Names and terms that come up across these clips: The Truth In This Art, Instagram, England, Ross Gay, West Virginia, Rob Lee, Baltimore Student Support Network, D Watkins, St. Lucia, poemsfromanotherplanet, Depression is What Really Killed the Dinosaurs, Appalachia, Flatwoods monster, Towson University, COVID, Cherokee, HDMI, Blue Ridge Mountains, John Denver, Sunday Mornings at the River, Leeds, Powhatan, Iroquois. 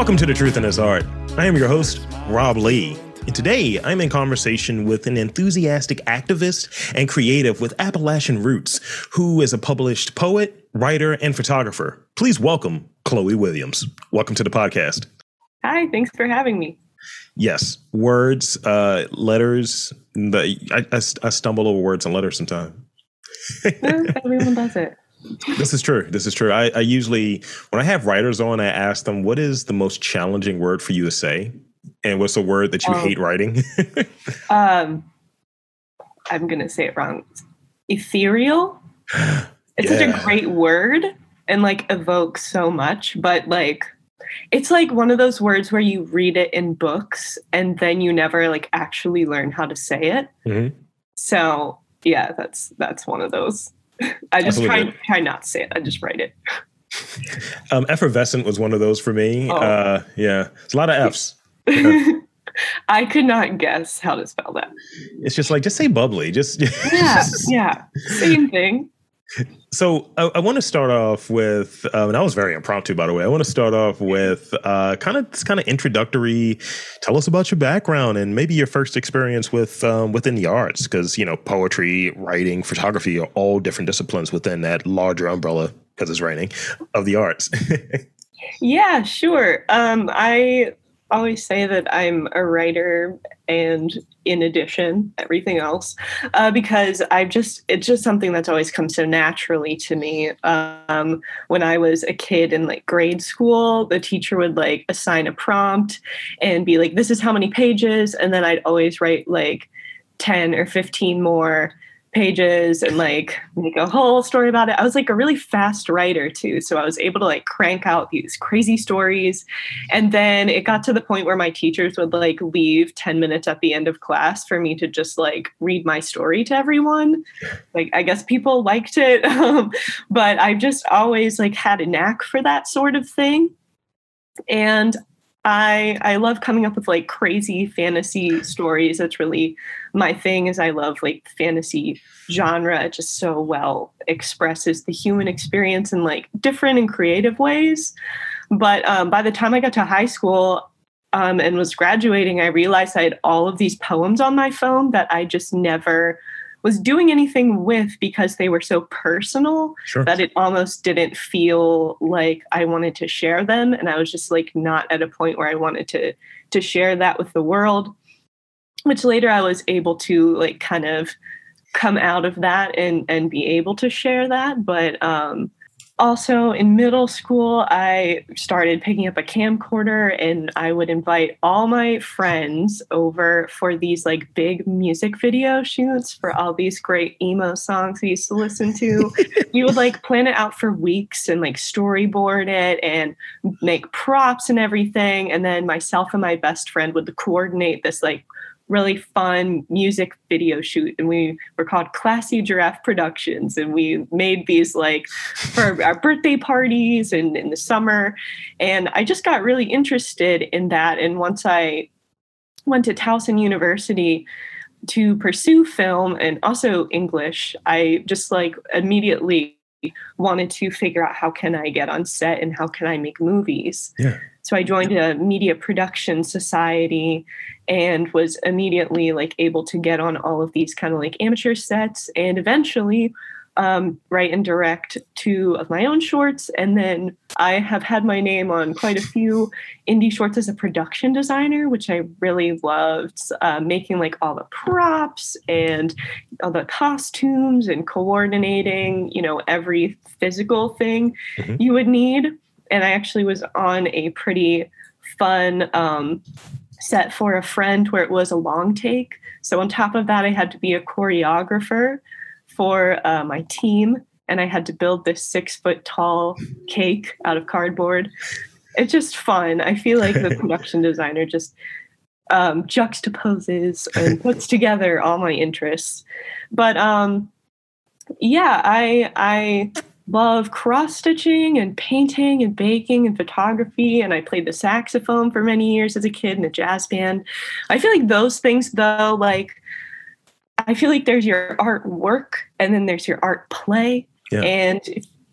Welcome to The Truth In This Art. I am your host, Rob Lee. And today, I'm in conversation with an enthusiastic activist and creative with Appalachian roots, who is a published poet, writer, and photographer. Please welcome Chloë Williams. Welcome to the podcast. Hi, thanks for having me. Yes, words, letters. I stumble over words and letters sometimes. Everyone does it. This is true. I usually, when I have writers on, I ask them, what is the most challenging word for you to say? And what's the word that you hate writing? I'm going to say it wrong. Ethereal. It's such a great word and like evokes so much, but like, it's like one of those words where you read it in books and then you never like actually learn how to say it. Mm-hmm. So yeah, that's one of those. I just try not to say it. I just write it. Effervescent was one of those for me. Yeah, it's a lot of F's. Yeah. I could not guess how to spell that. It's just like, just say bubbly. Just yeah, same thing. So I want to start off with, and that was very impromptu, by the way. I want to start off with kind of introductory. Tell us about your background and maybe your first experience with within the arts, because poetry, writing, photography are all different disciplines within that larger umbrella, because it's raining, of the arts. Yeah, sure. I always say that I'm a writer and in addition, everything else, because it's just something that's always come so naturally to me. When I was a kid in like grade school, the teacher would like assign a prompt and be like, this is how many pages. And then I'd always write like 10 or 15 more pages and like make a whole story about it. I was like a really fast writer too. So I was able to like crank out these crazy stories. And then it got to the point where my teachers would like leave 10 minutes at the end of class for me to just like read my story to everyone. Like, I guess people liked it, but I've just always like had a knack for that sort of thing. And I love coming up with like crazy fantasy stories. That's really my thing. Is I love like fantasy genre. It just so well expresses the human experience in like different and creative ways. But by the time I got to high school and was graduating, I realized I had all of these poems on my phone that I just never was doing anything with because they were so personal that it almost didn't feel like I wanted to share them. And I was just like not at a point where I wanted to share that with the world, which later I was able to like kind of come out of that and be able to share that. But also in middle school, I started picking up a camcorder and I would invite all my friends over for these like big music video shoots for all these great emo songs we used to listen to. We would like plan it out for weeks and like storyboard it and make props and everything. And then myself and my best friend would coordinate this like really fun music video shoot. And we were called Classy Giraffe Productions. And we made these like for our birthday parties and in the summer. And I just got really interested in that. And once I went to Towson University to pursue film and also English, I just like immediately wanted to figure out how can I get on set and how can I make movies. Yeah. So I joined a media production society and was immediately like able to get on all of these kind of like amateur sets and eventually write and direct 2 of my own shorts. And then I have had my name on quite a few indie shorts as a production designer, which I really loved, making like all the props and all the costumes and coordinating, every physical thing you would need. And I actually was on a pretty fun set for a friend where it was a long take. So on top of that, I had to be a choreographer for my team. And I had to build this 6-foot tall cake out of cardboard. It's just fun. I feel like the production designer just juxtaposes and puts together all my interests. But I love cross-stitching and painting and baking and photography. And I played the saxophone for many years as a kid in a jazz band. I feel like those things, though, like, I feel like there's your art work and then there's your art play. Yeah. And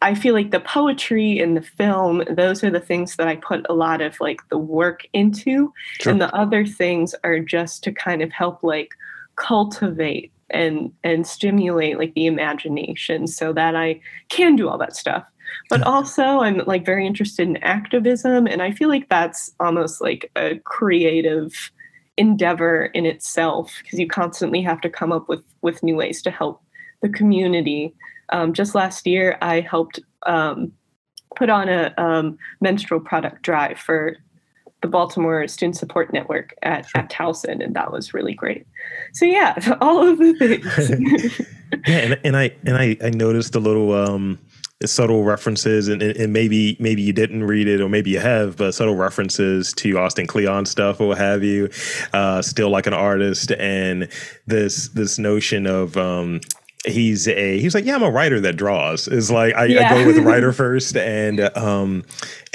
I feel like the poetry and the film, those are the things that I put a lot of like the work into. Sure. And the other things are just to kind of help like cultivate and stimulate like the imagination so that I can do all that stuff. But also I'm like very interested in activism. And I feel like that's almost like a creative endeavor in itself, because you constantly have to come up with new ways to help the community. Just last year, I helped put on a menstrual product drive for the Baltimore Student Support Network at Towson, and that was really great. So yeah, all of the things. Yeah, and I noticed a little subtle references, and maybe you didn't read it, or maybe you have, but subtle references to Austin Kleon stuff or what have you. Still like an artist, and this notion of. He's like, yeah, I'm a writer that draws. It's like I go with the writer first, and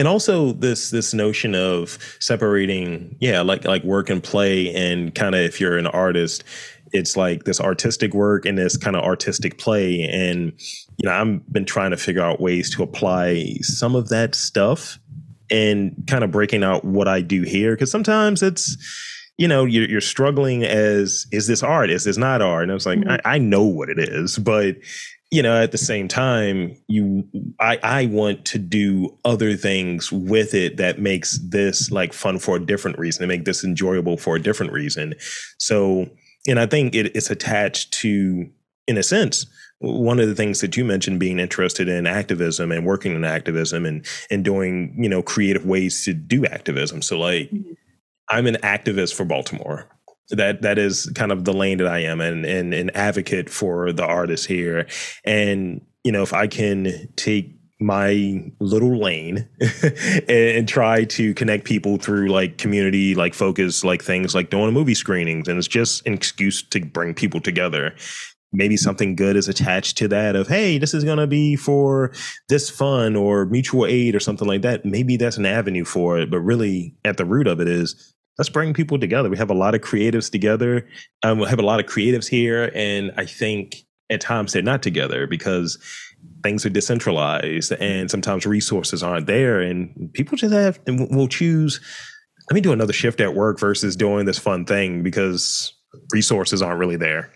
also this notion of separating, yeah, like work and play, and kind of if you're an artist, it's like this artistic work and this kind of artistic play, and you know, I've been trying to figure out ways to apply some of that stuff and kind of breaking out what I do here, because sometimes it's. You know, you're struggling as, is this art? Is this not art? And I was like, mm-hmm. I know what it is, but you know, at the same time, I want to do other things with it that makes this like fun for a different reason, to make this enjoyable for a different reason. So, and I think it's attached to, in a sense, one of the things that you mentioned, being interested in activism and working in activism and doing, you know, creative ways to do activism. So like, mm-hmm. I'm an activist for Baltimore. That is kind of the lane that I am, and an advocate for the artists here. And, you know, if I can take my little lane and try to connect people through like community, like focus, like things like doing movie screenings, and it's just an excuse to bring people together. Maybe something good is attached to that of, hey, this is going to be for this fund or mutual aid or something like that. Maybe that's an avenue for it. But really at the root of it is, let's bring people together. We have a lot of creatives together. We have a lot of creatives here. And I think at times they're not together because things are decentralized and sometimes resources aren't there. And people just have and will choose, let me do another shift at work versus doing this fun thing because resources aren't really there.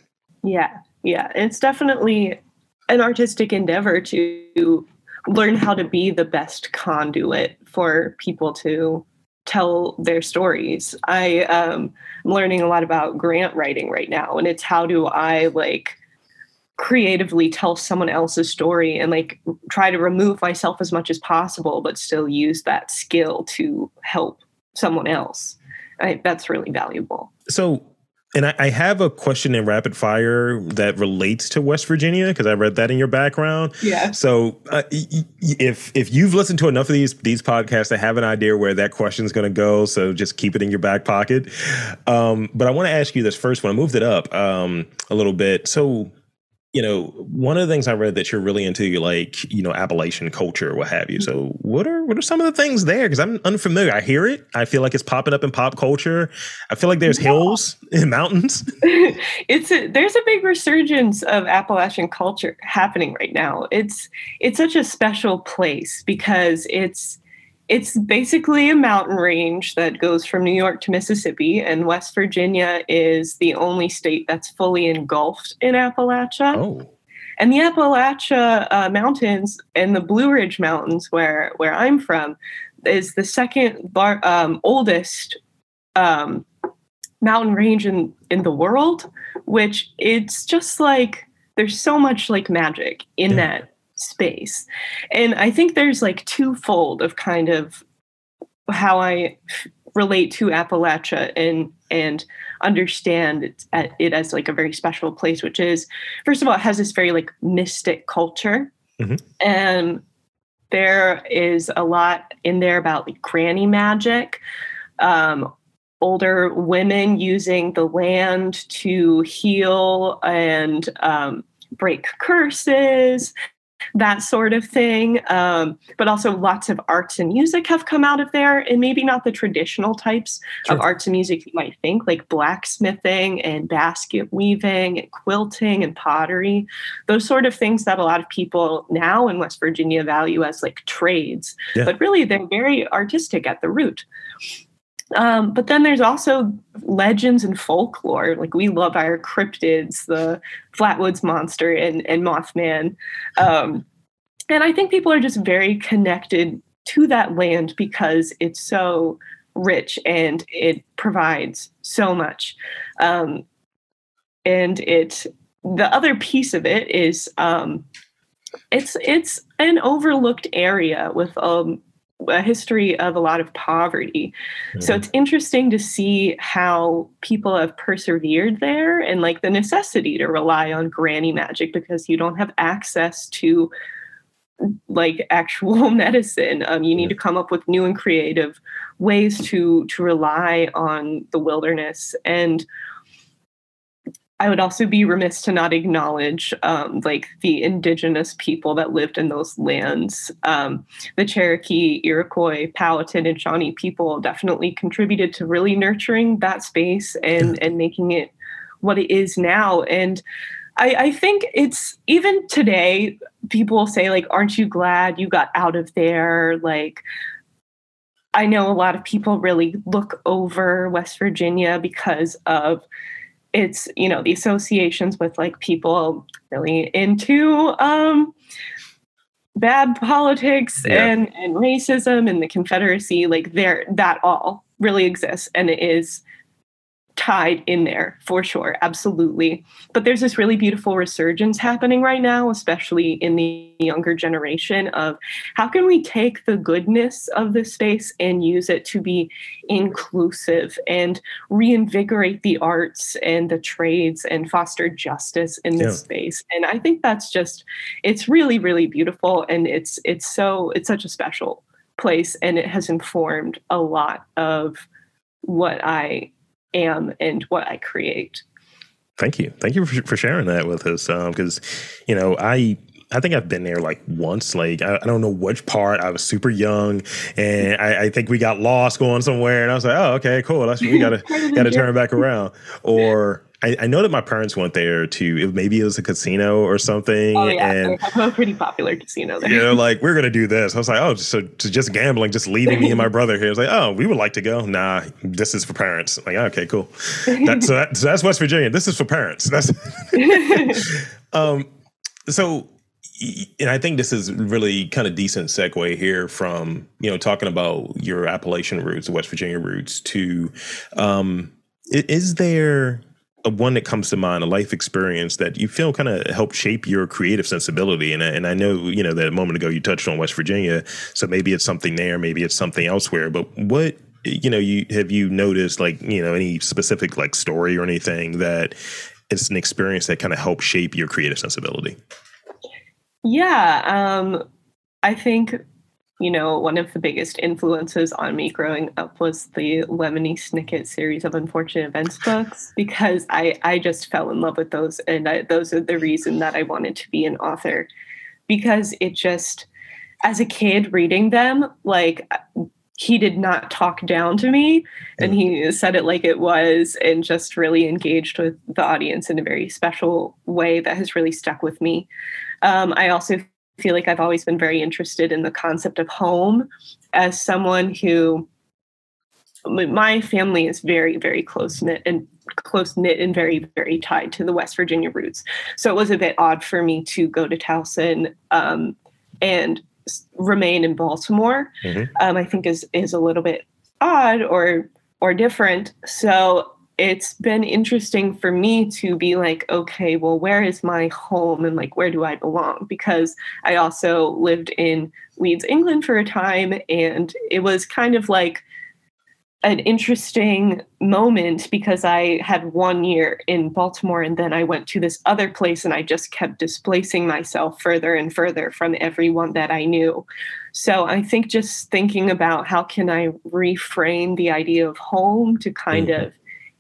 Yeah. Yeah, it's definitely an artistic endeavor to learn how to be the best conduit for people to tell their stories. I'm learning a lot about grant writing right now, and it's how do I like creatively tell someone else's story and like try to remove myself as much as possible, but still use that skill to help someone else. That's really valuable. So. And I have a question in rapid fire that relates to West Virginia because I read that in your background. Yeah. So if you've listened to enough of these podcasts, I have an idea where that question is going to go. So just keep it in your back pocket. But I want to ask you this first one. I moved it up a little bit. So, you know, one of the things I read that you're really into, like, you know, Appalachian culture, what have you. So what are some of the things there? Because I'm unfamiliar. I hear it. I feel like it's popping up in pop culture. I feel like there's hills and mountains. There's a big resurgence of Appalachian culture happening right now. It's such a special place because it's basically a mountain range that goes from New York to Mississippi, and West Virginia is the only state that's fully engulfed in Appalachia. Oh. And the Appalachia Mountains and the Blue Ridge Mountains, where I'm from, is the second oldest mountain range in the world, which it's just like there's so much like magic in that space. And I think there's like twofold of kind of how I relate to Appalachia and understand it as like a very special place, which is, first of all, it has this very like mystic culture. Mm-hmm. And there is a lot in there about like granny magic, older women using the land to heal and break curses. that sort of thing. But also lots of arts and music have come out of there, and maybe not the traditional types of arts and music you might think, like blacksmithing and basket weaving and quilting and pottery, those sort of things that a lot of people now in West Virginia value as like trades. Yeah. But really, they're very artistic at the root. But then there's also legends and folklore. Like, we love our cryptids, the Flatwoods monster and Mothman. And I think people are just very connected to that land because it's so rich and it provides so much. The other piece of it is it's an overlooked area with a history of a lot of poverty. Mm. So it's interesting to see how people have persevered there, and like the necessity to rely on granny magic because you don't have access to like actual medicine. You need to come up with new and creative ways to rely on the wilderness. And I would also be remiss to not acknowledge like the indigenous people that lived in those lands. The Cherokee, Iroquois, Powhatan, and Shawnee people definitely contributed to really nurturing that space and making it what it is now. And I think it's, even today, people say, like, aren't you glad you got out of there? Like, I know a lot of people really look over West Virginia because of it's, you know, the associations with like people really into bad politics and racism and the Confederacy, like there, that all really exists and it is tied in there for sure. Absolutely. But there's this really beautiful resurgence happening right now, especially in the younger generation, of how can we take the goodness of this space and use it to be inclusive and reinvigorate the arts and the trades and foster justice in this space. And I think that's just, it's really, really beautiful. And it's such a special place, and it has informed a lot of what I am and what I create. Thank you. Thank you for sharing that with us. Because, you know, I think I've been there like once. Like, I don't know which part. I was super young, and I think we got lost going somewhere. And I was like, oh, okay, cool. That's, we gotta turn back around. Or I know that my parents went there to, maybe it was a casino or something. Oh, yeah. And a pretty popular casino there. You know, like, we're going to do this. I was like, oh, so just gambling, just leaving me and my brother here. I was like, oh, we would like to go. Nah, this is for parents. Like, okay, cool. So that's West Virginia. This is for parents. That's And I think this is really kind of decent segue here from, you know, talking about your Appalachian roots, the West Virginia roots, to is there one that comes to mind, a life experience that you feel kind of helped shape your creative sensibility? And I know, you know, that a moment ago you touched on West Virginia, so maybe it's something there, maybe it's something elsewhere, but what, you know, have you noticed, like, you know, any specific like story or anything that it's an experience that kind of helped shape your creative sensibility? Yeah. I think, you know, one of the biggest influences on me growing up was the Lemony Snicket series of unfortunate events books, because I just fell in love with those. And those are the reason that I wanted to be an author, because it just, as a kid reading them, like, he did not talk down to me, and he said it like it was, and just really engaged with the audience in a very special way that has really stuck with me. I also feel like I've always been very interested in the concept of home, as someone who, my family is very, very close knit and very, very tied to the West Virginia roots. So it was a bit odd for me to go to Towson and remain in Baltimore. Mm-hmm. I think is a little bit odd or different. So it's been interesting for me to be like, okay, well, where is my home? And like, where do I belong? Because I also lived in Leeds, England for a time. And it was kind of like an interesting moment, because I had 1 year in Baltimore and then I went to this other place, and I just kept displacing myself further and further from everyone that I knew. So I think just thinking about how can I reframe the idea of home to kind of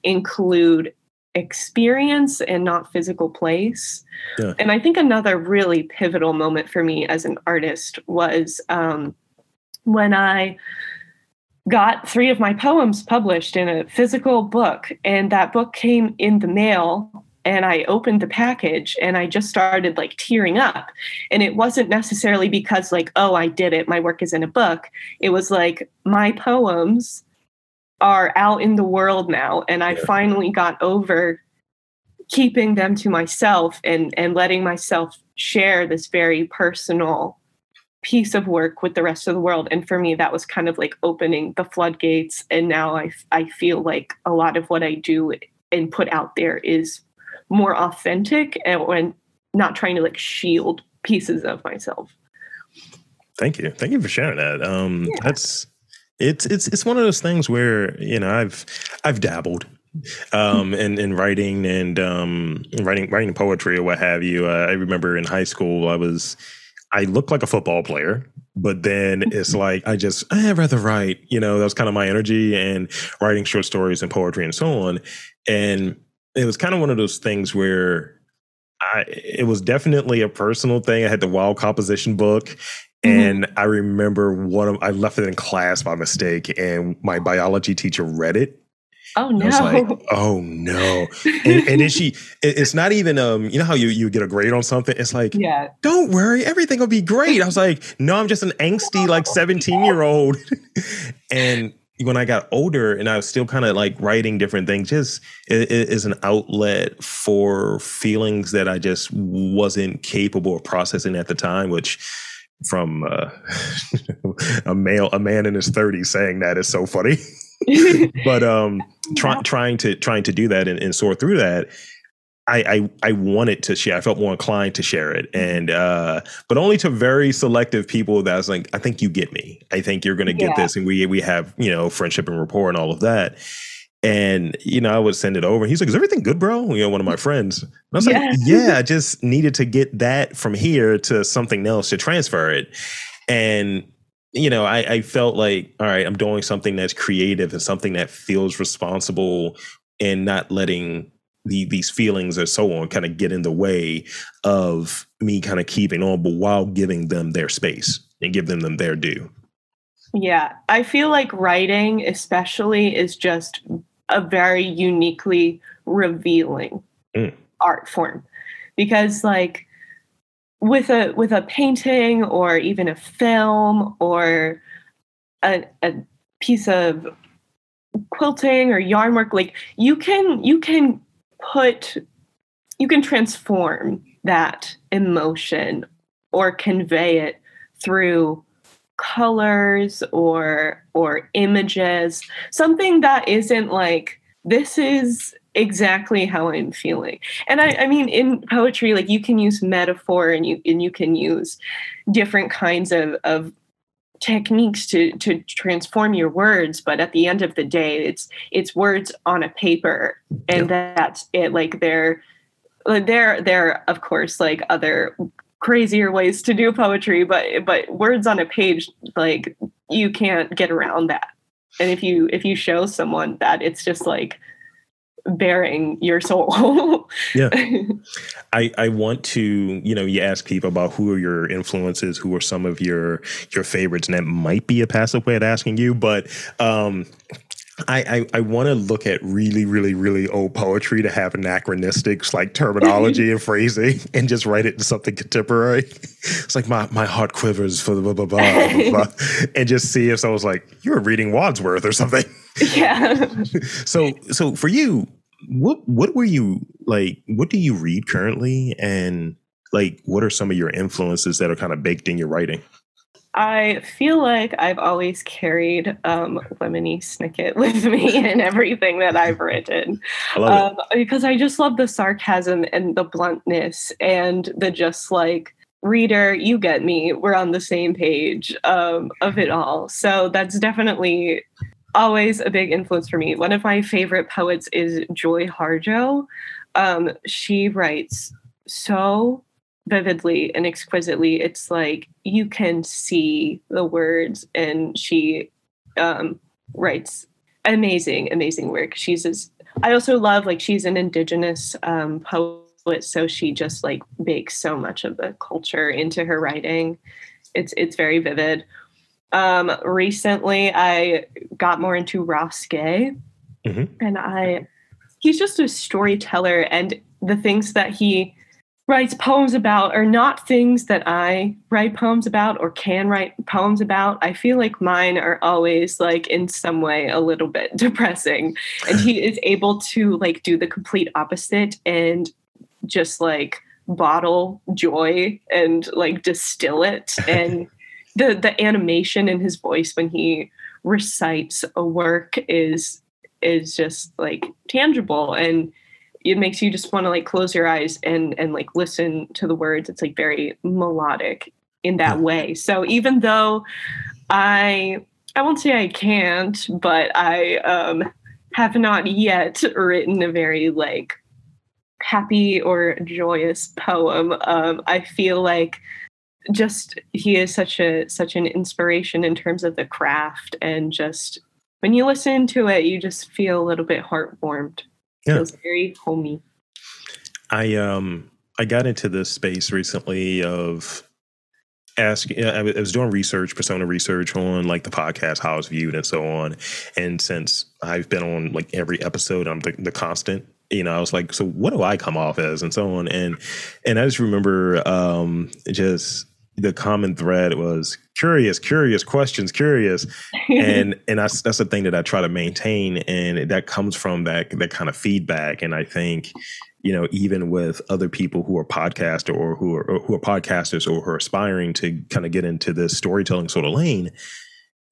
include experience and not physical place. Yeah. And I think another really pivotal moment for me as an artist was when I got 3 of my poems published in a physical book, and that book came in the mail. And I opened the package and I just started like tearing up. And it wasn't necessarily because like, oh, I did it, my work is in a book. It was like, my poems are out in the world now. And I finally got over keeping them to myself and letting myself share this very personal piece of work with the rest of the world. And for me, that was kind of like opening the floodgates. And now I feel like a lot of what I do and put out there is more authentic and not trying to like shield pieces of myself. Thank you. Thank you for sharing that. Yeah. It's one of those things where, you know, I've dabbled in writing and writing poetry or what have you. I remember in high school I looked like a football player, but then it's like, I'd rather write, you know, that was kind of my energy, and writing short stories and poetry and so on. And it was kind of one of those things where it was definitely a personal thing. I had the wild composition book, and I remember I left it in class by mistake, and my biology teacher read it. Oh no! I was like, oh no! And then it's not even you know how you get a grade on something. It's like, yeah, don't worry, everything will be great. I was like, no, I'm just an angsty like 17-year-old, and when I got older and I was still kind of like writing different things, just it is an outlet for feelings that I just wasn't capable of processing at the time, which from a man in his 30s saying that is so funny. But trying to do that and sort through that, I wanted to share. I felt more inclined to share it, and but only to very selective people that I was like, I think you get me. I think you're going to get this, and we have, you know, friendship and rapport and all of that. And you know, I would send it over. And he's like, "Is everything good, bro?" You know, one of my friends. And I was like, "Yeah, I just needed to get that from here to something else to transfer it." And you know, I felt like, all right, I'm doing something that's creative and something that feels responsible, and not letting these feelings or so on kind of get in the way of me kind of keeping on, but while giving them their space and giving them their due. Yeah. I feel like writing especially is just a very uniquely revealing art form, because like with a painting or even a film or a piece of quilting or yarn work, like you can transform that emotion or convey it through colors or images, something that isn't like, this is exactly how I'm feeling. And I mean, in poetry, like you can use metaphor and you can use different kinds of techniques to transform your words, but at the end of the day, it's words on a paper, and that's it. Like there of course like other crazier ways to do poetry, but words on a page, like you can't get around that. And if you show someone that, it's just like bearing your soul. Yeah. I want to, you know, you ask people about who are your influences, who are some of your favorites, and that might be a passive way of asking you, but I want to look at really, really, really old poetry to have anachronistic like terminology and phrasing, and just write it into something contemporary. It's like my heart quivers for the blah, blah, blah, blah, blah, and just see if someone's like, you were reading Wordsworth or something. Yeah. So for you, what were you like? What do you read currently, and like what are some of your influences that are kind of baked in your writing? I feel like I've always carried Lemony Snicket with me in everything that I've written. I love it. Because I just love the sarcasm and the bluntness and the just like, reader, you get me, we're on the same page of it all. So that's definitely always a big influence for me. One of my favorite poets is Joy Harjo. She writes so vividly and exquisitely. It's like you can see the words, and she writes amazing work. She's I also love, like, she's an indigenous poet, so she just, like, bakes so much of the culture into her writing. It's very vivid. Recently, I got more into Ross Gay, and he's just a storyteller, and the things that he writes poems about are not things that I write poems about or can write poems about. I feel like mine are always, like, in some way a little bit depressing, and he is able to, like, do the complete opposite and just, like, bottle joy and, like, distill it. And the animation in his voice when he recites a work is just, like, tangible, and it makes you just want to, like, close your eyes and like listen to the words. It's, like, very melodic in that way. So even though I won't say I can't, but I have not yet written a very, like, happy or joyous poem, I feel like just he is such an inspiration in terms of the craft, and just when you listen to it, you just feel a little bit heartwarmed. Yeah. Feels very homey. I got into this space recently of asking. I was doing research, persona research on, like, the podcast, how it's viewed, and so on. And since I've been on, like, every episode, I'm the constant. You know, I was like, so what do I come off as, and so on. And I just remember just the common thread was curious questions. And that's the thing that I try to maintain. And that comes from that kind of feedback. And I think, you know, even with other people who are podcasters or who are podcasters or who are aspiring to kind of get into this storytelling sort of lane,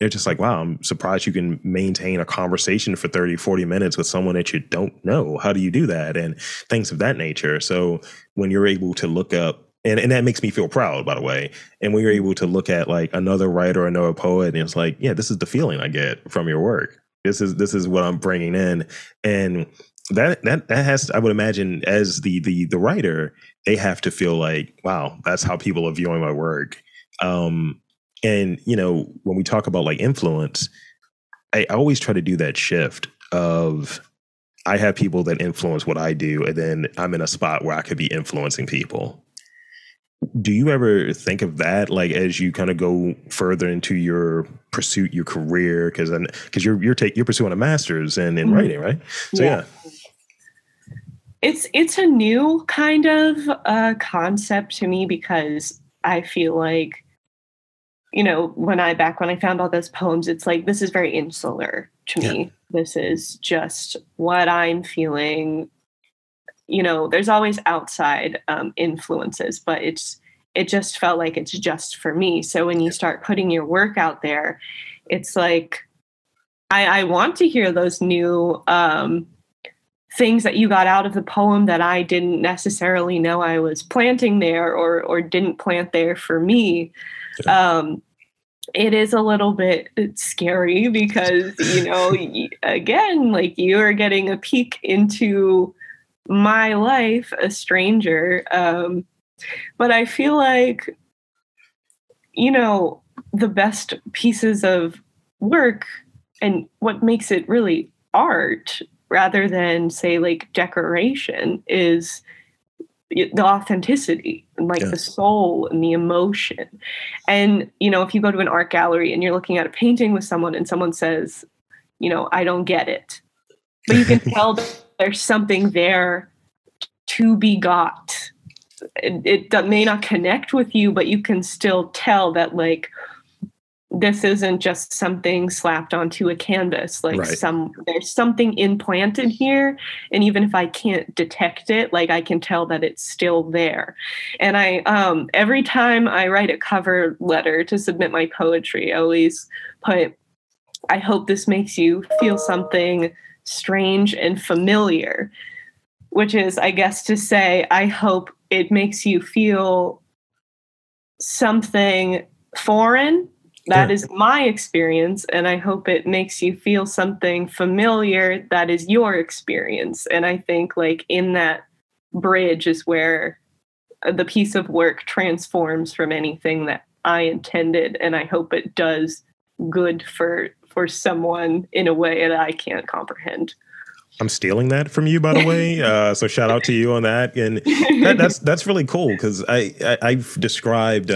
they're just like, wow, I'm surprised you can maintain a conversation for 30, 40 minutes with someone that you don't know. How do you do that? And things of that nature. So when you're able to look up, and that makes me feel proud, by the way. And when you're able to look at, like, another writer, another poet, and it's like, yeah, this is the feeling I get from your work. This is what I'm bringing in. And that has, I would imagine, as the writer, they have to feel like, wow, that's how people are viewing my work. And, you know, when we talk about, like, influence, I always try to do that shift of I have people that influence what I do, and then I'm in a spot where I could be influencing people. Do you ever think of that, like, as you kind of go further into your pursuit, your career, because you're pursuing a master's in writing, right? So yeah. It's a new kind of concept to me, because I feel like, you know, back when I found all those poems, it's like, this is very insular to me. Yeah. This is just what I'm feeling. You know, there's always outside influences, but it just felt like it's just for me. So when you start putting your work out there, it's like, I want to hear those new things that you got out of the poem that I didn't necessarily know I was planting there or didn't plant there for me. It is a little bit scary because, you know, again, like, you are getting a peek into my life, a stranger. But I feel like, you know, the best pieces of work and what makes it really art rather than, say, like, decoration is the authenticity and, like, the soul and the emotion. And, you know, if you go to an art gallery and you're looking at a painting with someone and someone says, you know, I don't get it, but you can tell that there's something there to be got. It may not connect with you, but you can still tell that, like, this isn't just something slapped onto a canvas. Like, there's something implanted here. And even if I can't detect it, like, I can tell that it's still there. And I, every time I write a cover letter to submit my poetry, I always put, I hope this makes you feel something strange and familiar, which is, I guess, to say, I hope it makes you feel something foreign. That is my experience, and I hope it makes you feel something familiar that is your experience. And I think, like, in that bridge is where the piece of work transforms from anything that I intended, and I hope it does good for someone in a way that I can't comprehend. I'm stealing that from you, by the way. So shout out to you on that. And that's really cool because I've described.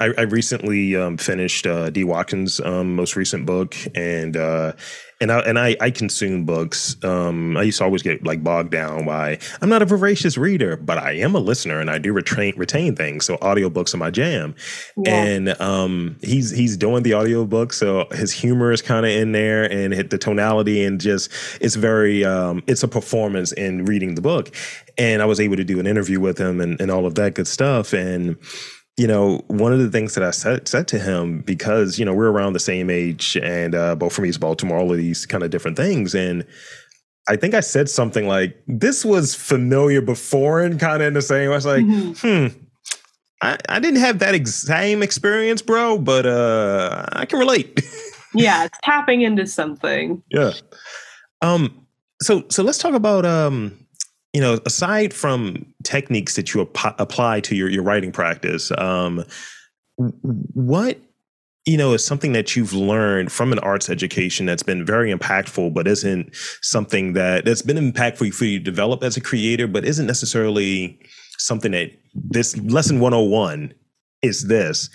I recently finished D Watkins' most recent book, and I consume books. I used to always get like bogged down by I'm not a voracious reader, but I am a listener, and I do retain things. So audiobooks are my jam, yeah. And he's doing the audiobook, so his humor is kind of in there, and the tonality, and just it's very it's a performance in reading the book. And I was able to do an interview with him and all of that good stuff, and. You know, one of the things that I said to him, because, you know, we're around the same age and both from East Baltimore, all of these kind of different things. And I think I said something like this was familiar but foreign kind of in the same. I was like, I didn't have that same experience, bro, but I can relate. Yeah, it's tapping into something. Yeah. So let's talk about you know, aside from techniques that you apply to your writing practice, what, you know, is something that you've learned from an arts education that's been very impactful, but isn't something that's been impactful for you to develop as a creator, but isn't necessarily something that this lesson 101 is this,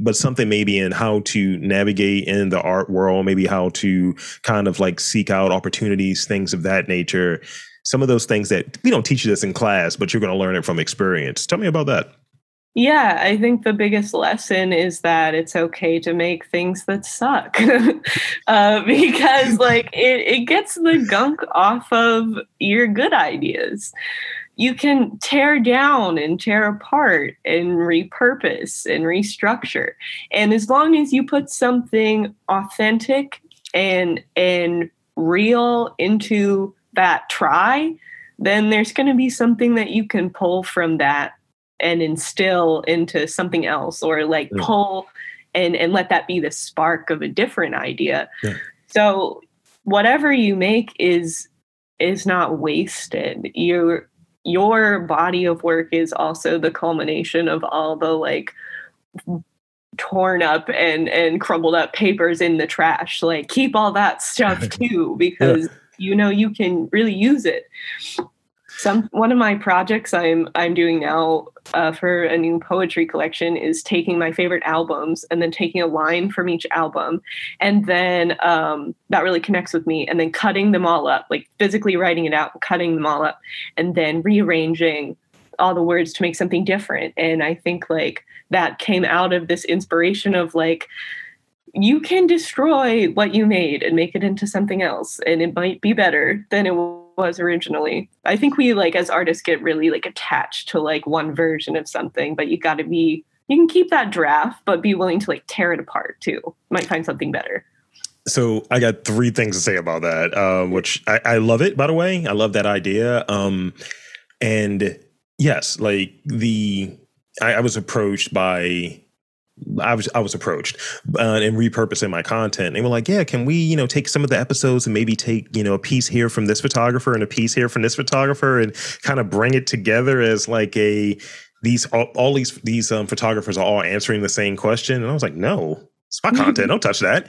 but something maybe in how to navigate in the art world, maybe how to kind of like seek out opportunities, things of that nature. Some of those things that we don't teach you this in class, but you're going to learn it from experience. Tell me about that. Yeah, I think the biggest lesson is that it's okay to make things that suck because like it gets the gunk off of your good ideas. You can tear down and tear apart and repurpose and restructure. And as long as you put something authentic and real into that try, then there's going to be something that you can pull from that and instill into something else, or like pull and let that be the spark of a different idea. Yeah. So whatever you make is not wasted. Your body of work is also the culmination of all the like torn up and crumbled up papers in the trash. Like keep all that stuff too, because you know, you can really use it. One of my projects I'm doing now for a new poetry collection is taking my favorite albums and then taking a line from each album. And then that really connects with me. And then cutting them all up, like physically writing it out, and cutting them all up, and then rearranging all the words to make something different. And I think like that came out of this inspiration of like, you can destroy what you made and make it into something else, and it might be better than it was originally. I think we like as artists get really like attached to like one version of something, but you can keep that draft, but be willing to like tear it apart too. Might find something better. So I got three things to say about that, which I love it, by the way. I love that idea. And yes, like I was approached by... I was approached and repurposing my content, and we're like, yeah, can we, you know, take some of the episodes and maybe take, you know, a piece here from this photographer and a piece here from this photographer and kind of bring it together as like these photographers are all answering the same question. And I was like, no, it's my content. Don't touch that.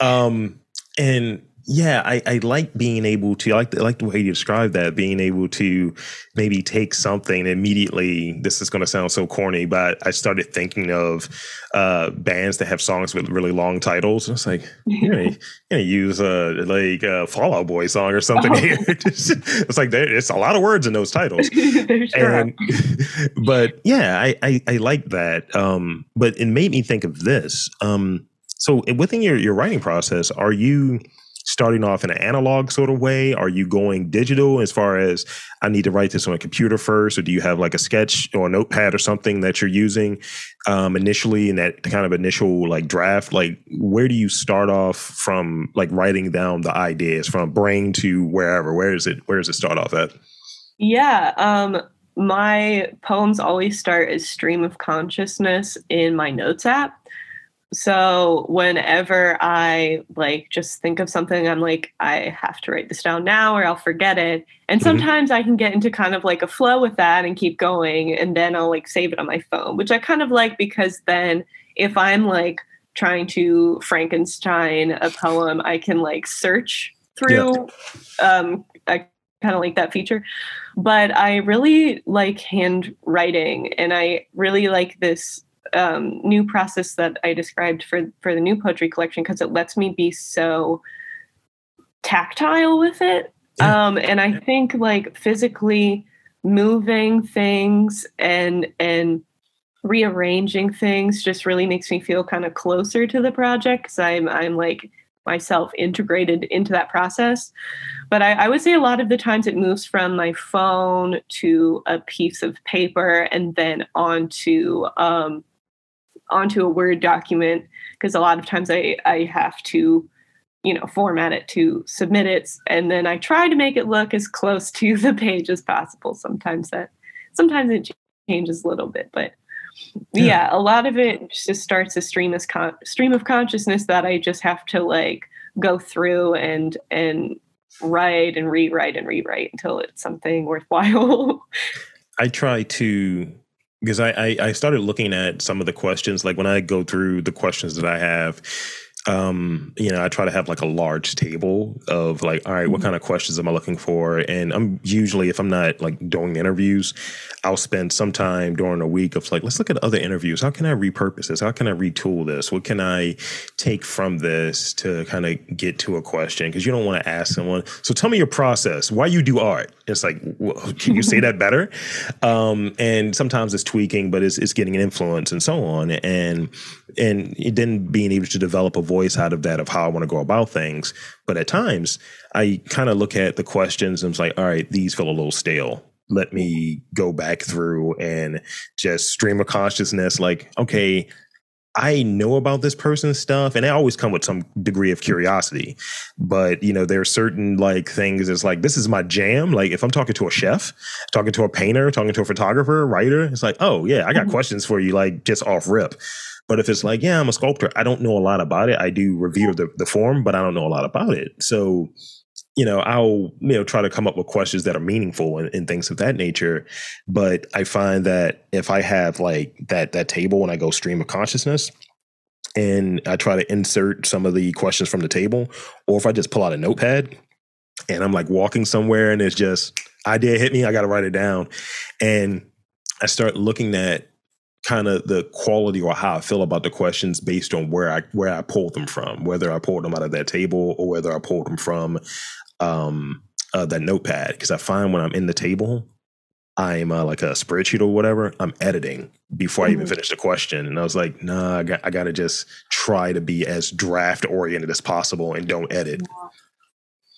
And yeah, I like being able to, I like the way you describe that, being able to maybe take something immediately. This is going to sound so corny, but I started thinking of bands that have songs with really long titles. And it's like, you're gonna use like a Fall Out Boy song or something here. It's like, it's a lot of words in those titles. But yeah, I like that. But it made me think of this. So within your writing process, are you starting off in an analog sort of way? Are you going digital as far as I need to write this on a computer first? Or do you have like a sketch or a notepad or something that you're using initially in that kind of initial like draft? Like where do you start off from like writing down the ideas from brain to wherever? Where does it start off at? Yeah. My poems always start as stream of consciousness in my notes app. So whenever I like just think of something, I'm like, I have to write this down now or I'll forget it. And sometimes I can get into kind of like a flow with that and keep going. And then I'll like save it on my phone, which I kind of like, because then if I'm like trying to Frankenstein a poem, I can like search through. I kind of like that feature, but I really like handwriting, and I really like this new process that I described for the new poetry collection, because it lets me be so tactile with it. And I think like physically moving things and rearranging things just really makes me feel kind of closer to the project, because I'm like myself integrated into that process. But I would say a lot of the times it moves from my phone to a piece of paper and then onto a Word document, because a lot of times I have to, you know, format it to submit it. And then I try to make it look as close to the page as possible. Sometimes it changes a little bit, but yeah, a lot of it just starts a stream of consciousness that I just have to like go through and write and rewrite and rewrite until it's something worthwhile. I try to, because I started looking at some of the questions, like when I go through the questions that I have, you know, I try to have like a large table of like, all right, what kind of questions am I looking for? And I'm usually, if I'm not like doing interviews, I'll spend some time during a week of like, let's look at other interviews. How can I repurpose this? How can I retool this? What can I take from this to kind of get to a question? Because you don't want to ask someone, so tell me your process, why you do art. It's like, well, can you say that better? And sometimes it's tweaking, but it's getting an influence and so on. And then being able to develop a voice out of that, of how I want to go about things. But at times I kind of look at the questions and it's like, all right, these feel a little stale. Let me go back through and just stream of consciousness. Like, okay, I know about this person's stuff, and I always come with some degree of curiosity, but you know, there are certain like things. It's like, this is my jam. Like if I'm talking to a chef, talking to a painter, talking to a photographer, writer, it's like, oh yeah, I got questions for you. Like just off rip. But if it's like, yeah, I'm a sculptor, I don't know a lot about it. I do revere the form, but I don't know a lot about it. So, you know, I'll, you know, try to come up with questions that are meaningful and things of that nature. But I find that if I have like that table and I go stream of consciousness and I try to insert some of the questions from the table, or if I just pull out a notepad and I'm like walking somewhere and it's just idea hit me, I got to write it down. And I start looking at kind of the quality or how I feel about the questions based on where I pulled them from, whether I pulled them out of that table or whether I pulled them from that notepad. Because I find when I'm in the table, I'm like a spreadsheet or whatever, I'm editing before I even finish the question. And I was like, nah, I got to just try to be as draft oriented as possible and don't edit.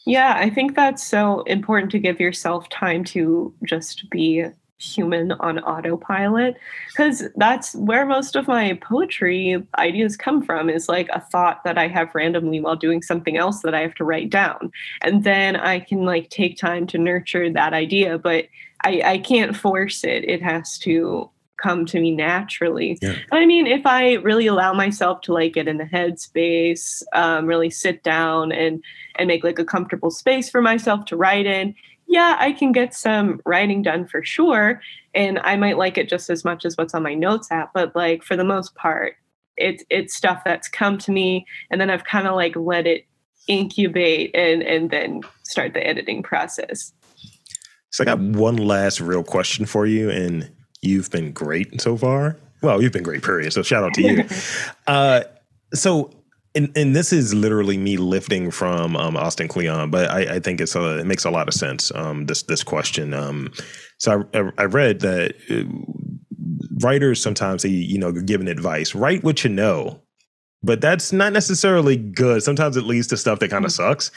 Yeah, I think that's so important, to give yourself time to just be human on autopilot, because that's where most of my poetry ideas come from, is like a thought that I have randomly while doing something else that I have to write down. And then I can like take time to nurture that idea, but I can't force it. It has to come to me naturally. Yeah. I mean, if I really allow myself to like get in the headspace, really sit down and make like a comfortable space for myself to write in, yeah, I can get some writing done for sure. And I might like it just as much as what's on my notes app. But like for the most part, it's stuff that's come to me. And then I've kind of like let it incubate and then start the editing process. So I got one last real question for you, and you've been great so far. Well, you've been great, period. So shout out to you. And this is literally me lifting from Austin Kleon, but I think it makes a lot of sense, this question. So I read that writers sometimes, they're given advice, write what you know, but that's not necessarily good. Sometimes it leads to stuff that kind of sucks.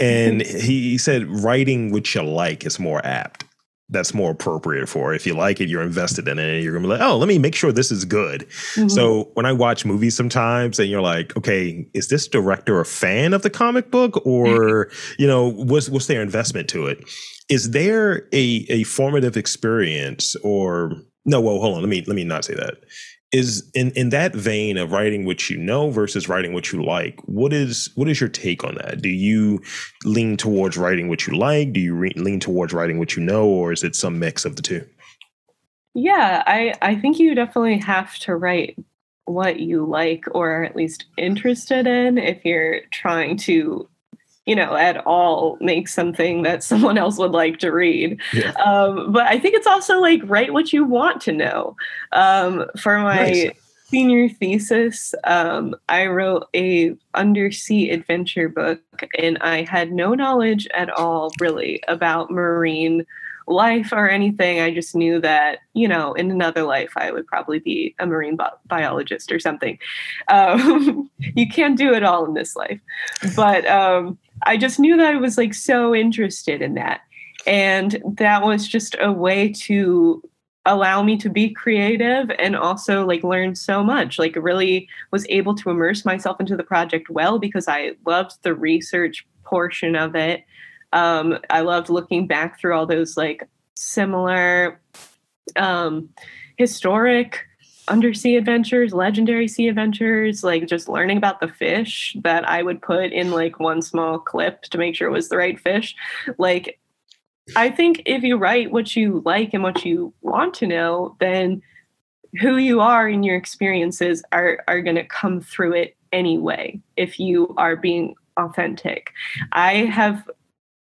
And he said writing what you like is more apt. That's more appropriate for it. If you like it, you're invested in it, and you're gonna be like, oh, let me make sure this is good. So when I watch movies sometimes and you're like, okay, is this director a fan of the comic book, or what's their investment to it? Is there a formative experience or no? Well, hold on, let me not say that. Is in that vein of writing what you know versus writing what you like, what is your take on that? Do you lean towards writing what you like? Do you lean towards writing what you know? Or is it some mix of the two? Yeah, I think you definitely have to write what you like, or are at least interested in, if you're trying to you know, at all make something that someone else would like to read. Yeah. But I think it's also like, write what you want to know. For my senior thesis, I wrote a undersea adventure book, and I had no knowledge at all really about marine life or anything. I just knew that, you know, in another life, I would probably be a marine biologist or something. You can't do it all in this life. But I just knew that I was like so interested in that. And that was just a way to allow me to be creative and also like learn so much, like really was able to immerse myself into the project well, because I loved the research portion of it. I loved looking back through all those like similar historic undersea adventures, legendary sea adventures, like just learning about the fish that I would put in like one small clip to make sure it was the right fish. Like, I think if you write what you like and what you want to know, then who you are and your experiences are going to come through it anyway, if you are being authentic. I have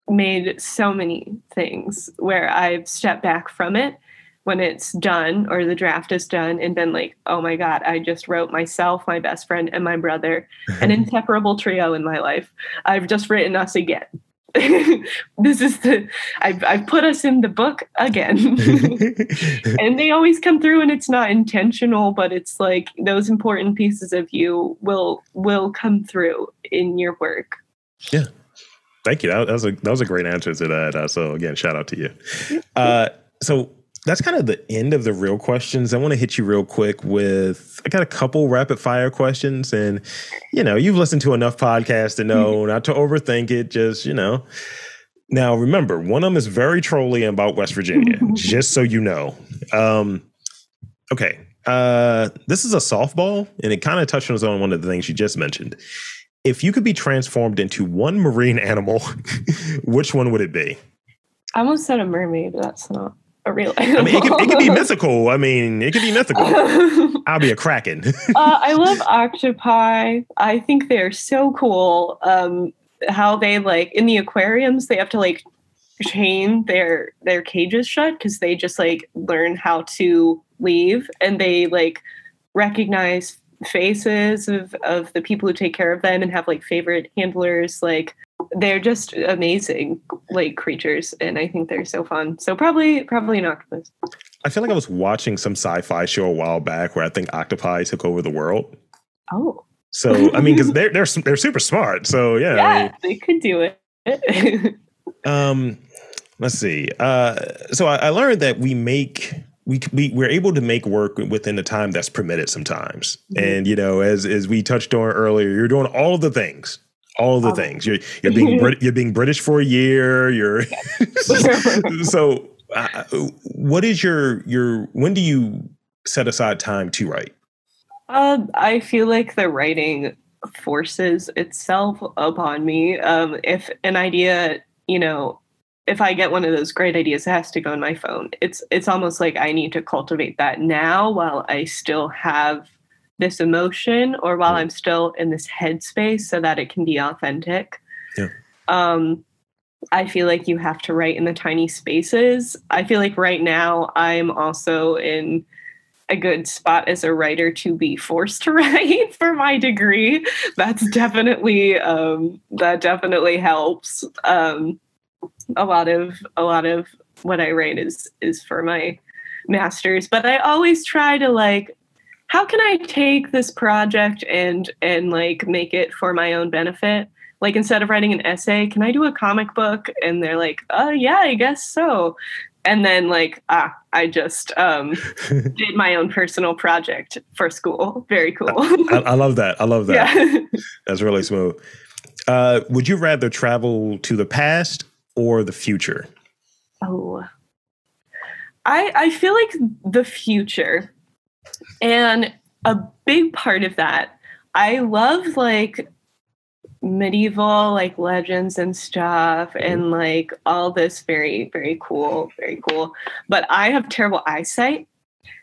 made so many things where I've stepped back from it when it's done or the draft is done and been like, oh my God, I just wrote myself, my best friend, and my brother, an inseparable trio in my life. I've just written us again. This is I've put us in the book again. And they always come through, and it's not intentional, but it's like those important pieces of you will come through in your work. Yeah. Thank you. That was a great answer to that. So again, shout out to you. So that's kind of the end of the real questions. I want to hit you real quick with, I got a couple rapid fire questions, and you know, you've listened to enough podcasts to know not to overthink it. Just, you know, now remember, one of them is very trolly about West Virginia, just so you know. Okay. This is a softball, and it kind of touches on one of the things you just mentioned. If you could be transformed into one marine animal, which one would it be? I almost said a mermaid. That's not a real animal. I mean, it could be mythical. I'll be a kraken. I love octopi. I think they're so cool. How they, like, in the aquariums, they have to, like, chain their cages shut because they just, like, learn how to leave. And they, like, recognize faces of the people who take care of them and have like favorite handlers. Like, they're just amazing like creatures, and I think they're so fun. So probably an octopus. I feel like I was watching some sci-fi show a while back where I think octopi took over the world. Oh, so I mean, because they're super smart. So yeah, they could do it. Let's see. So I learned that we're able to make work within the time that's permitted sometimes. Mm-hmm. And, you know, as we touched on earlier, you're doing all the things. You're being British for a year. You're so what is your when do you set aside time to write? I feel like the writing forces itself upon me. If an idea, you know, if I get one of those great ideas, it has to go in my phone. It's almost like I need to cultivate that now while I still have this emotion or while I'm still in this headspace so that it can be authentic. Yeah. I feel like you have to write in the tiny spaces. I feel like right now I'm also in a good spot as a writer to be forced to write for my degree. That definitely helps. A lot of what I write is for my master's, but I always try to like, how can I take this project and like make it for my own benefit? Like, instead of writing an essay, can I do a comic book? And they're like, oh yeah, I guess so. And then like, I just did my own personal project for school. Very cool. I love that. Yeah. That's really smooth. Would you rather travel to the past or the future? Oh, I feel like the future. And a big part of that, I love like medieval like legends and stuff and like all this very, very cool, very cool. But I have terrible eyesight.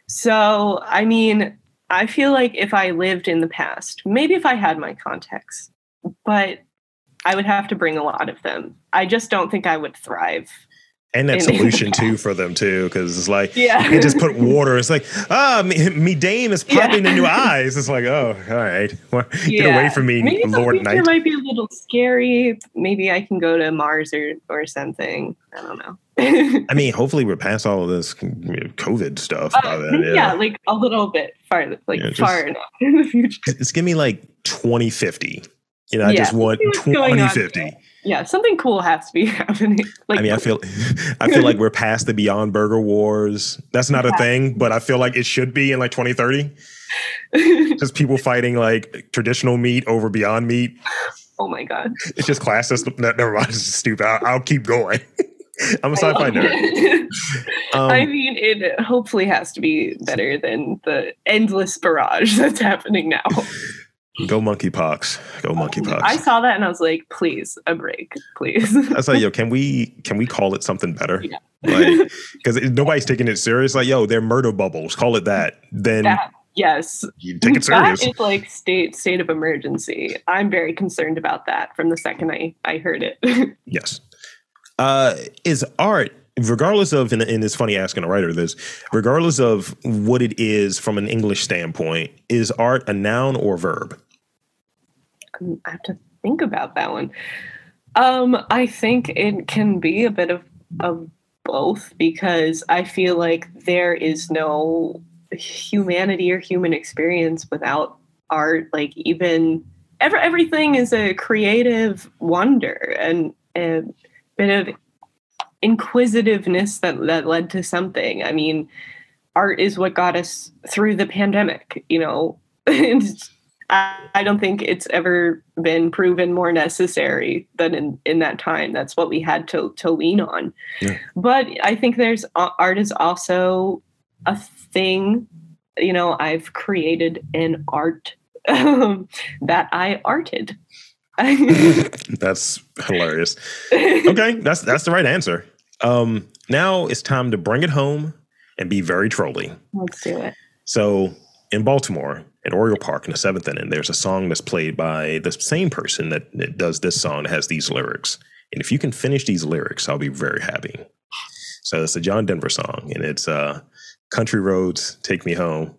So, I mean, I feel like if I lived in the past, maybe if I had my contacts, but I would have to bring a lot of them. I just don't think I would thrive. And that solution too for them too, because it's like you can just put water. It's like, me dame is popping into eyes. It's like, oh, all right, well, get away from me, maybe Lord Knight. It might be a little scary. Maybe I can go to Mars or something. I don't know. I mean, hopefully we're past all of this COVID stuff. By then, like a little bit farther, far enough in the future. It's gonna be like 2050. You know, I just want 2050. Yeah, something cool has to be happening. Like, I mean, I feel like we're past the Beyond Burger Wars. That's not a thing, but I feel like it should be in like 2030. Just people fighting like traditional meat over Beyond Meat. Oh my God! It's just classist. No, never mind. It's just stupid. I'll keep going. I'm a sci-fi nerd. I mean, it hopefully has to be better than the endless barrage that's happening now. Go monkeypox. Go monkeypox. I saw that and I was like, please, a break, please. I was like, yo, can we call it something better? Yeah. Like, because nobody's taking it serious. Like, yo, they're murder bubbles. Call it that. Then that, yes. You take it serious. That is like state of emergency. I'm very concerned about that from the second I heard it. Yes. Is art, regardless of, and it's funny asking a writer this, regardless of what it is from an English standpoint, is art a noun or a verb? I have to think about that one. I think it can be a bit of both, because I feel like there is no humanity or human experience without art. Like, even everything is a creative wonder and a bit of inquisitiveness that led to something. I mean, art is what got us through the pandemic, you know. I don't think it's ever been proven more necessary than in that time. That's what we had to lean on. Yeah. But I think there's art is also a thing, you know. I've created an art that I arted. That's hilarious. Okay, that's the right answer. Now it's time to bring it home and be very trolly. Let's do it. So in Baltimore, at Oriole Park in the 7th inning, there's a song that's played by the same person that does this song that has these lyrics. And if you can finish these lyrics, I'll be very happy. So it's a John Denver song, and it's Country Roads, Take Me Home.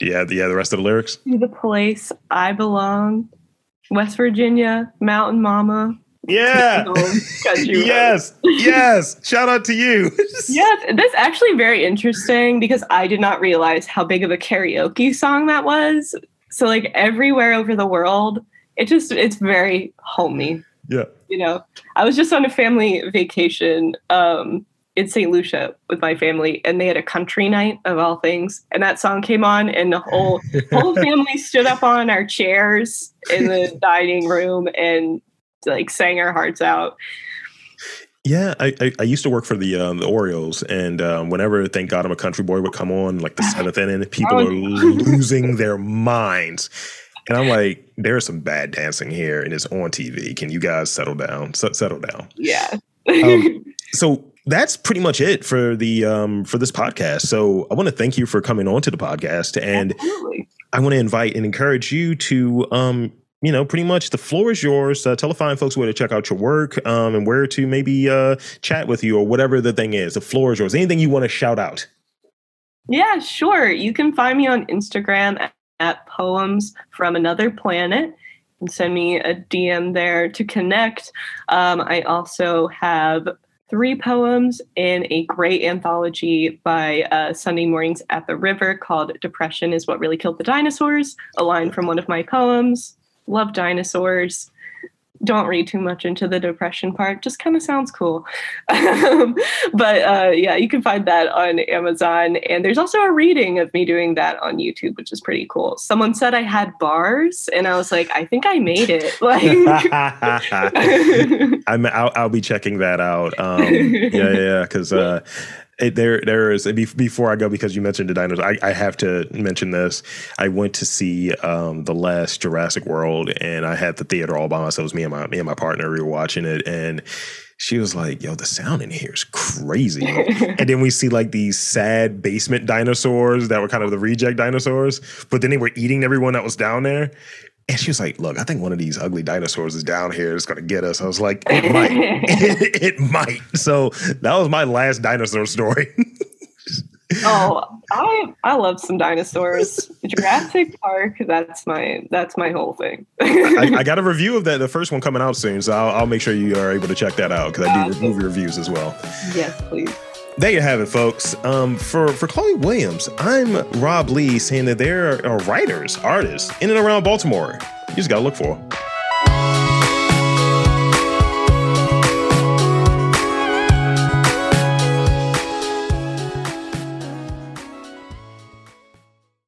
Yeah, the rest of the lyrics? To the place I belong. West Virginia, Mountain Mama. Yeah. Yes. Yes. Shout out to you. Yes. That's actually very interesting, because I did not realize how big of a karaoke song that was. So like everywhere over the world, it's very homey. Yeah. You know, I was just on a family vacation in St. Lucia with my family, and they had a country night of all things. And that song came on, and the whole family stood up on our chairs in the dining room and like sang our hearts out. Yeah, I used to work for the Orioles, and whenever Thank God I'm a Country Boy would come on, like the 7th inning, people were losing their minds. And I'm like, there's some bad dancing here, and it's on TV. Can you guys settle down? Settle down. Yeah. So that's pretty much it for the for this podcast. So I want to thank you for coming on to the podcast, and absolutely. I want to invite and encourage you to you know, pretty much the floor is yours. Tell the fine folks where to check out your work and where to maybe chat with you or whatever the thing is. The floor is yours. Anything you want to shout out? Yeah, sure. You can find me on Instagram at poemsfromanotherplanet. And send me a DM there to connect. I also have 3 poems in a great anthology by Sunday Mornings at the River called Depression is What Really Killed the Dinosaurs, a line from one of my poems. Love dinosaurs. Don't read too much into the depression part. Just kind of sounds cool. But yeah, you can find that on Amazon. And there's also a reading of me doing that on YouTube, which is pretty cool. Someone said I had bars, and I was like, I think I made it. Like, I'll be checking that out. Yeah, because there is, before I go, because you mentioned the dinosaurs, I have to mention this. I went to see the last Jurassic World, and I had the theater all by myself. It was me and my partner. We were watching it, and she was like, yo, the sound in here is crazy. And then we see like these sad basement dinosaurs that were kind of the reject dinosaurs, but then they were eating everyone that was down there. And she was like, look, I think one of these ugly dinosaurs is down here. It's going to get us. I was like, it might. It might. So that was my last dinosaur story. Oh, I love some dinosaurs. Jurassic Park, that's my whole thing. I got a review of that, the first one coming out soon. So I'll make sure you are able to check that out because I do movie reviews as well. Yes, please. There you have it, folks. For Chloë Williams, I'm Rob Lee saying that there are writers, artists in and around Baltimore. You just got to look for them.